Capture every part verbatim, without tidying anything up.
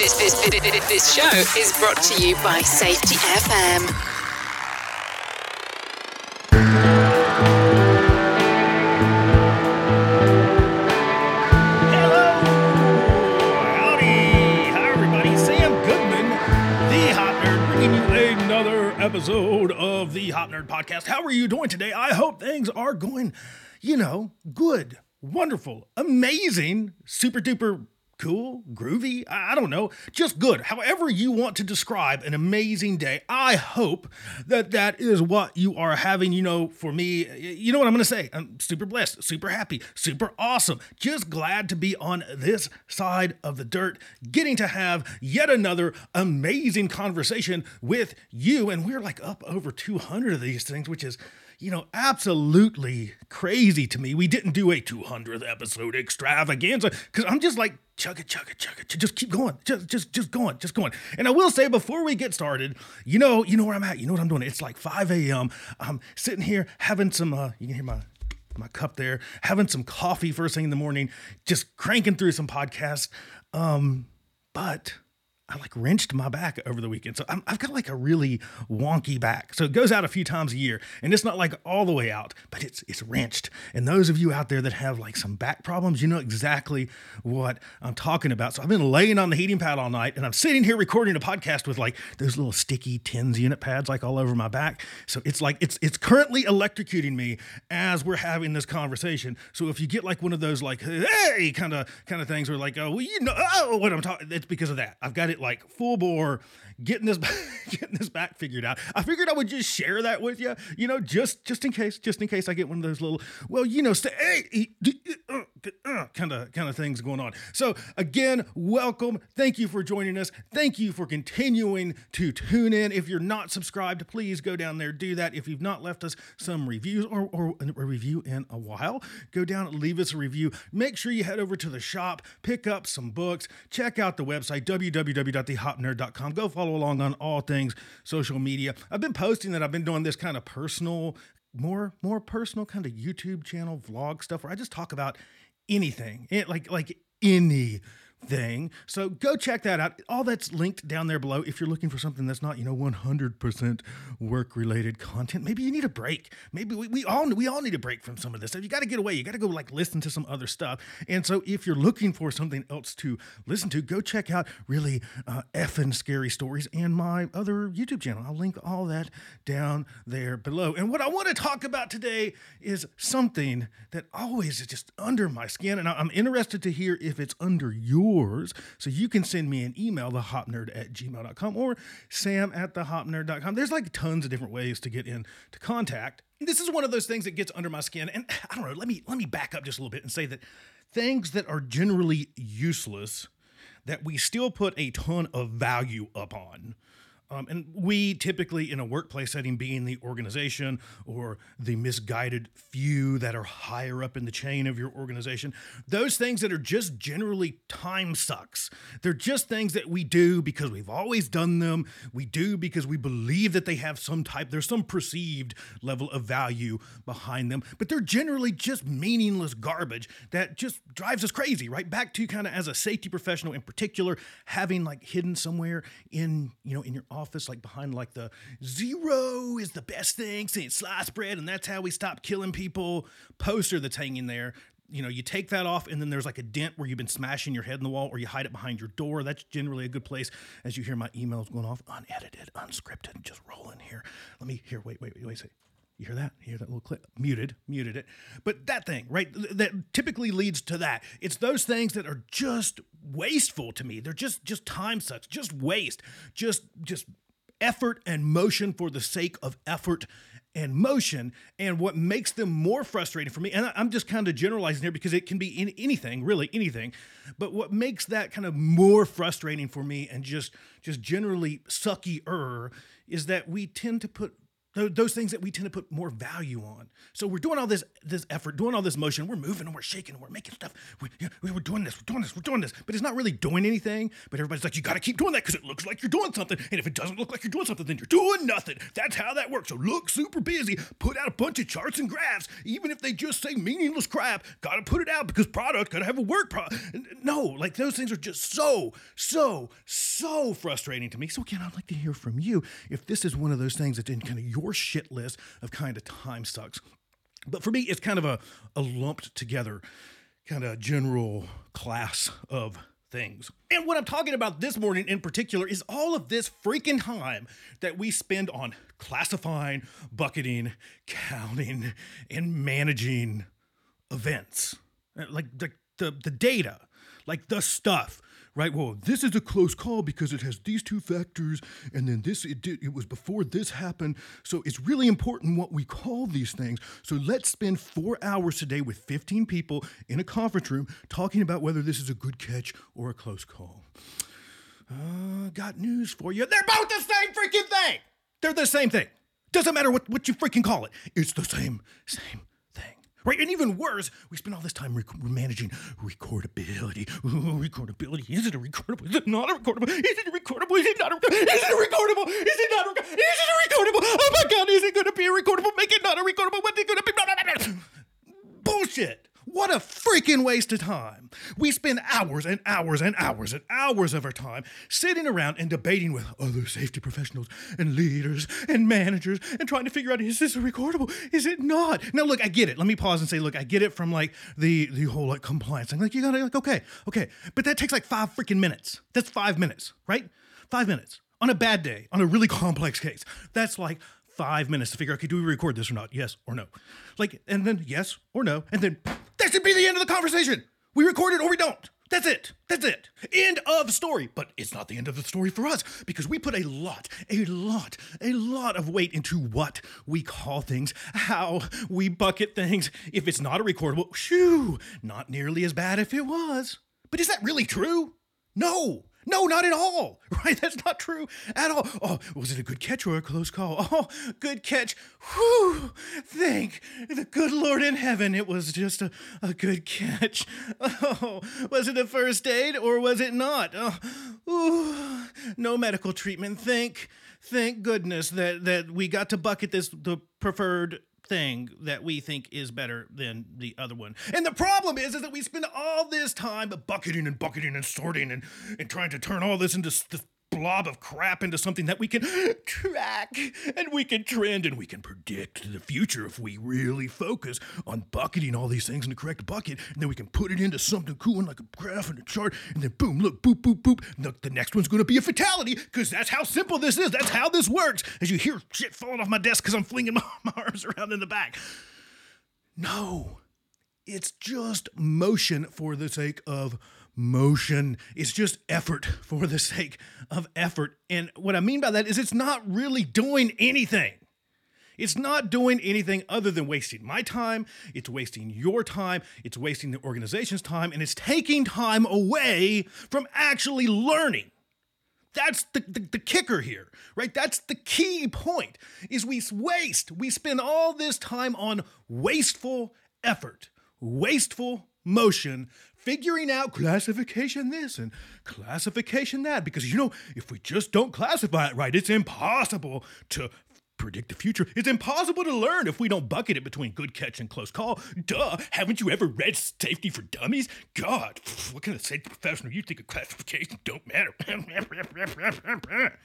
This, this, this, this show is brought to you by Safety F M. Episode of the Hot Nerd Podcast. How are you doing today? I hope things are going, you know, good, wonderful, amazing, super duper cool, groovy. I don't know, just good. However you want to describe an amazing day, I hope that that is what you are having. You know, for me, you know what I'm going to say. I'm super blessed, super happy, super awesome. Just glad to be on this side of the dirt, getting to have yet another amazing conversation with you. And we're like up over two hundred of these things, which is, you know, absolutely crazy to me. We didn't do a two hundredth episode extravaganza because I'm just like, chug it, chug it, chug it. Just keep going. Just, just, just going, just going. And I will say before we get started, you know, you know where I'm at. You know what I'm doing. It's like five a.m. I'm sitting here having some, uh, you can hear my, my cup there, having some coffee first thing in the morning, just cranking through some podcasts. Um, but I like wrenched my back over the weekend. So I'm, I've got like a really wonky back. So it goes out a few times a year and it's not like all the way out, but it's, it's wrenched. And those of you out there that have like some back problems, you know exactly what I'm talking about. So I've been laying on the heating pad all night and I'm sitting here recording a podcast with like those little sticky TENS unit pads, like all over my back. So it's like, it's, it's currently electrocuting me as we're having this conversation. So if you get like one of those like, hey, kind of, kind of things where like, oh, well, you know, oh, what I'm talking, it's because of that. I've got it like full bore, getting this getting this back figured out. I figured I would just share that with you, you know, just just in case, just in case I get one of those little, well, you know, st- hey, uh, uh, kind of kind of things going on. So again, welcome. Thank you for joining us. Thank you for continuing to tune in. If you're not subscribed, please go down there, do that. If you've not left us some reviews or, or a review in a while, go down and leave us a review. Make sure you head over to the shop, pick up some books, check out the website, www. w w w dot the hot nerd dot com. Go follow along on all things social media. I've been posting that I've been doing this kind of personal, more more personal kind of YouTube channel vlog stuff where I just talk about anything, it, like like any. thing. So go check that out. All that's linked down there below. If you're looking for something that's not, you know, one hundred percent work-related content, maybe you need a break. Maybe we, we all we all need a break from some of this stuff. You got to get away. You got to go like listen to some other stuff. And so if you're looking for something else to listen to, go check out really uh, effing scary stories and my other YouTube channel. I'll link all that down there below. And what I want to talk about today is something that always is just under my skin. And I'm interested to hear if it's under your Yours. So you can send me an email, the hop nerd at gmail dot com or sam at the hop nerd dot com. There's like tons of different ways to get into contact. This is one of those things that gets under my skin. And I don't know, let me let me back up just a little bit and say that things that are generally useless that we still put a ton of value upon. Um, and we typically in a workplace setting, being the organization or the misguided few that are higher up in the chain of your organization, those things that are just generally time sucks. They're just things that we do because we've always done them. We do because we believe that they have some type, there's some perceived level of value behind them, but they're generally just meaningless garbage that just drives us crazy, right? Back to kind of as a safety professional in particular, having like hidden somewhere in, you know, in your office. office like behind like the zero is the best thing since sliced bread and that's how we stop killing people poster that's hanging there. You know, you take that off and then there's like a dent where you've been smashing your head in the wall, or you hide it behind your door. That's generally a good place. As you hear my emails going off, unedited, unscripted, just rolling here. Let me hear, wait, wait, wait, wait a second. You hear that? You hear that little clip? Muted, muted it. But that thing, right, th- that typically leads to that. It's those things that are just wasteful to me. They're just just time sucks, just waste, just just effort and motion for the sake of effort and motion. And what makes them more frustrating for me, and I, I'm just kind of generalizing here because it can be in anything, really anything, but what makes that kind of more frustrating for me and just just generally sucky-er is that we tend to put th- those things that we tend to put more value on. So we're doing all this this effort, doing all this motion. We're moving and we're shaking and we're making stuff. We, we we're doing this, we're doing this, we're doing this. But it's not really doing anything. But everybody's like, you got to keep doing that because it looks like you're doing something. And if it doesn't look like you're doing something, then you're doing nothing. That's how that works. So look super busy. Put out a bunch of charts and graphs. Even if they just say meaningless crap, got to put it out because product, got to have a work product. No, like those things are just so, so, so frustrating to me. So again, I'd like to hear from you if this is one of those things that's in kind of your shit list of kind of time sucks. But for me, it's kind of a, a lumped together kind of general class of things. And what I'm talking about this morning in particular is all of this freaking time that we spend on classifying, bucketing, counting, and managing events. Like the, the, the data, like the stuff. Right, well, this is a close call because it has these two factors, and then this, it did, it was before this happened, so it's really important what we call these things. So let's spend four hours today with fifteen people in a conference room talking about whether this is a good catch or a close call. Uh, got news for you. They're both the same freaking thing! They're the same thing. Doesn't matter what, what you freaking call it. It's the same, same. Right, and even worse, we spend all this time rec- managing recordability. Ooh, recordability. Is it a recordable? Is it not a recordable? Is it recordable? Is it not a recordable? Is it a recordable? Is it not a recordable? Is it a recordable? Oh my God, is it going to be a recordable? Make it not a recordable. What's it going to be? Blah, blah, blah. Bullshit. What a freaking waste of time. We spend hours and hours and hours and hours of our time sitting around and debating with other safety professionals and leaders and managers and trying to figure out, is this recordable? Is it not? Now, look, I get it. Let me pause and say, look, I get it from like the, the whole like compliance thing. Like you gotta like, okay, okay. But that takes like five freaking minutes. That's five minutes, right? Five minutes on a bad day, on a really complex case. That's like five minutes to figure out, okay, do we record this or not? Yes or no. Like, and then yes or no. And then that should be the end of the conversation. We record it or we don't. That's it. That's it. End of story. But it's not the end of the story for us because we put a lot, a lot, a lot of weight into what we call things, how we bucket things. If it's not a recordable, shoo, not nearly as bad if it was. But is that really true? No. No, not at all, right? That's not true at all. Oh, was it a good catch or a close call? Oh, good catch. Whew, thank the good Lord in heaven it was just a, a good catch. Oh, was it a first aid or was it not? Oh, ooh, no medical treatment. Thank, thank goodness that, that we got to bucket this, the preferred thing that we think is better than the other one. And the problem is, is that we spend all this time bucketing and bucketing and sorting and, and trying to turn all this into this blob of crap into something that we can track and we can trend and we can predict the future if we really focus on bucketing all these things in the correct bucket, and then we can put it into something cool and like a graph and a chart, and then boom, look, boop, boop, boop. Look, the next one's going to be a fatality because that's how simple this is. That's how this works. As you hear shit falling off my desk because I'm flinging my, my arms around in the back. No, it's just motion for the sake of motion. It's just effort for the sake of effort. And what I mean by that is it's not really doing anything. It's not doing anything other than wasting my time. It's wasting your time. It's wasting the organization's time. And it's taking time away from actually learning. That's the, the, the kicker here, right? That's the key point is we waste. We spend all this time on wasteful effort, wasteful motion, figuring out classification this and classification that, because, you know, if we just don't classify it right, it's impossible to f- predict the future. It's impossible to learn if we don't bucket it between good catch and close call. Duh, haven't you ever read Safety for Dummies? God, what kind of safety professional you think of classification don't matter?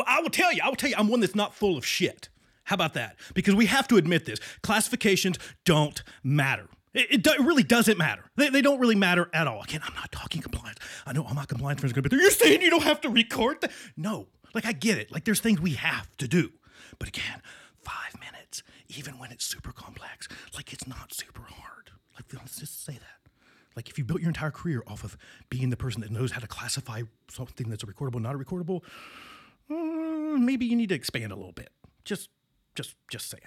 I will tell you, I will tell you, I'm one that's not full of shit. How about that? Because we have to admit this. Classifications don't matter. It, it really doesn't matter. They, they don't really matter at all. Again, I'm not talking compliance. I know all my compliance friends are going to be there. You're saying you don't have to record that? No. Like, I get it. Like, there's things we have to do. But again, five minutes, even when it's super complex, like, it's not super hard. Like, let's just say that. Like, if you built your entire career off of being the person that knows how to classify something that's a recordable, not a recordable, maybe you need to expand a little bit. Just, just, just saying.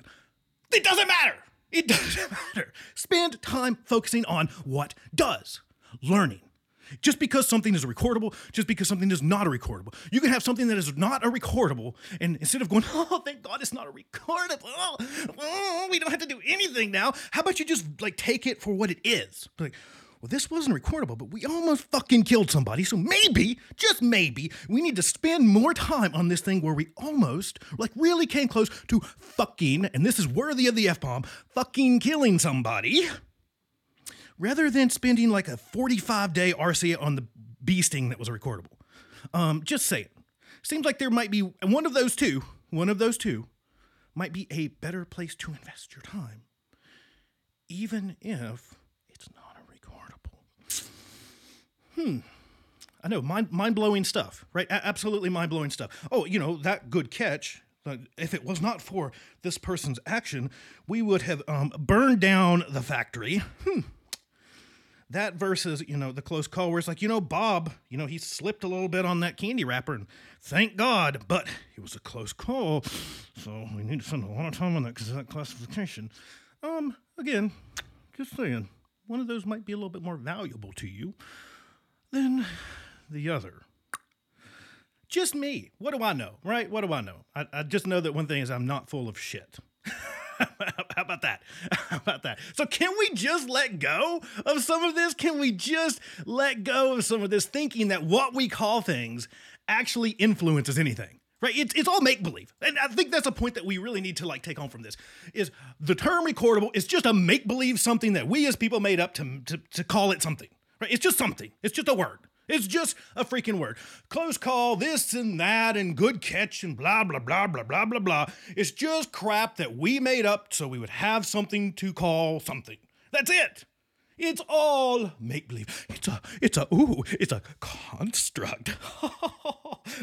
It doesn't matter. It doesn't matter. Spend time focusing on what does. Learning. Just because something is a recordable, just because something is not a recordable. You can have something that is not a recordable, and instead of going, oh, thank God it's not a recordable, oh, oh, we don't have to do anything now. How about you just, like, take it for what it is? Like, well, this wasn't recordable, but we almost fucking killed somebody, so maybe, just maybe, we need to spend more time on this thing where we almost, like, really came close to fucking, and this is worthy of the F-bomb, fucking killing somebody, rather than spending, like, a forty-five day R C A on the bee sting that was a recordable. Um, just say it. Seems like there might be one of those two, one of those two, might be a better place to invest your time, even if it's not. Hmm. I know, mind, mind-blowing stuff, right? A- absolutely mind-blowing stuff. Oh, you know, that good catch, if it was not for this person's action, we would have um, burned down the factory. Hmm. That versus, you know, the close call where it's like, you know, Bob, you know, he slipped a little bit on that candy wrapper, and thank God, but it was a close call, so we need to spend a lot of time on that because of that classification. Um, again, just saying, one of those might be a little bit more valuable to you than the other. Just me. What do I know, right? What do I know? I, I just know that one thing is I'm not full of shit. How about that? How about that? So can we just let go of some of this? Can we just let go of some of this thinking that what we call things actually influences anything? Right? It's it's all make-believe. And I think that's a point that we really need to, like, take home from this, is the term recordable is just a make-believe something that we as people made up to to, to call it something. Right? It's just something. It's just a word. It's just a freaking word. Close call, this and that, and good catch, and blah, blah, blah, blah, blah, blah, blah. It's just crap that we made up so we would have something to call something. That's it. It's all make-believe. It's a, it's a, ooh, it's a construct.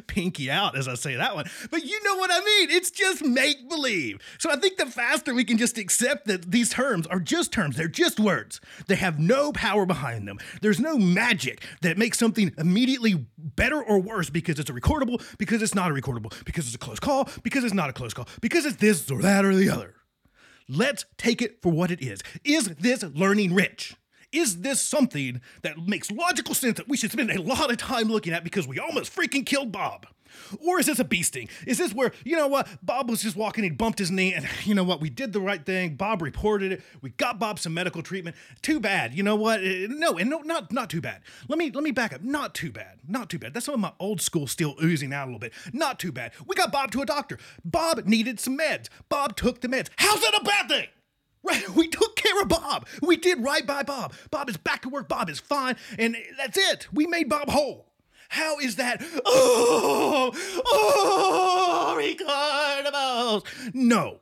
Pinky out as I say that one. But you know what I mean. It's just make-believe. So I think the faster we can just accept that these terms are just terms. They're just words. They have no power behind them. There's no magic that makes something immediately better or worse because it's a recordable, because it's not a recordable, because it's a close call, because it's not a close call, because it's this or that or the other. Let's take it for what it is. Is this learning rich? Is this something that makes logical sense that we should spend a lot of time looking at because we almost freaking killed Bob? Or is this a bee sting? Is this where, you know what, Bob was just walking, he bumped his knee, and you know what, we did the right thing, Bob reported it, we got Bob some medical treatment, too bad, you know what, no, and no, not not too bad. Let me, let me back up, not too bad, not too bad. That's some of my old school still oozing out a little bit. Not too bad. We got Bob to a doctor. Bob needed some meds. Bob took the meds. How's that a bad thing? Right, we took care of Bob. We did right by Bob. Bob is back to work. Bob is fine. And that's it. We made Bob whole. How is that? Oh, oh, recordables. No.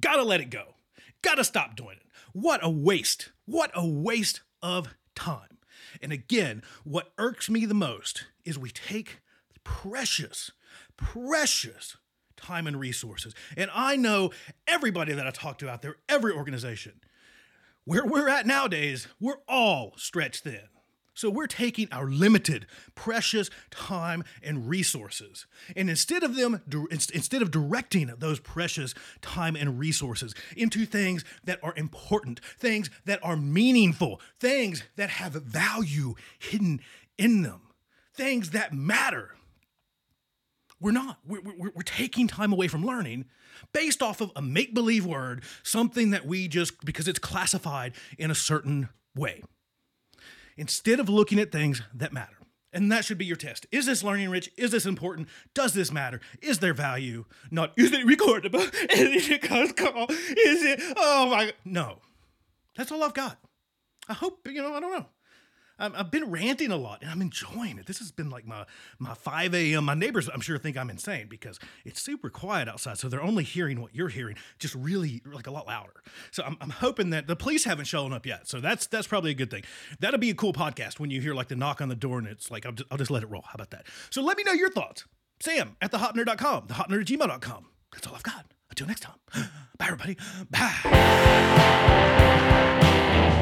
Gotta let it go. Gotta stop doing it. What a waste. What a waste of time. And again, what irks me the most is we take precious, precious time and resources. And I know everybody that I talk to out there, every organization, where we're at nowadays, we're all stretched thin. So we're taking our limited, precious time and resources. And instead of them, instead of directing those precious time and resources into things that are important, things that are meaningful, things that have value hidden in them, things that matter, We're not. We're, we're, we're taking time away from learning based off of a make-believe word, something that we just, because it's classified in a certain way. Instead of looking at things that matter. And that should be your test. Is this learning rich? Is this important? Does this matter? Is there value? Not, is it recordable? Is it close call? Is it, oh my God. No. That's all I've got. I hope, you know, I don't know. I've been ranting a lot, and I'm enjoying it. This has been like my, my five a.m. My neighbors, I'm sure, think I'm insane because it's super quiet outside, so they're only hearing what you're hearing, just really, like, a lot louder. So I'm, I'm hoping that the police haven't shown up yet, so that's that's probably a good thing. That'll be a cool podcast when you hear, like, the knock on the door, and it's like, I'll just, I'll just let it roll. How about that? So let me know your thoughts. Sam at the hot nerd dot com, the hot nerd at gmail dot com. That's all I've got. Until next time. Bye, everybody. Bye.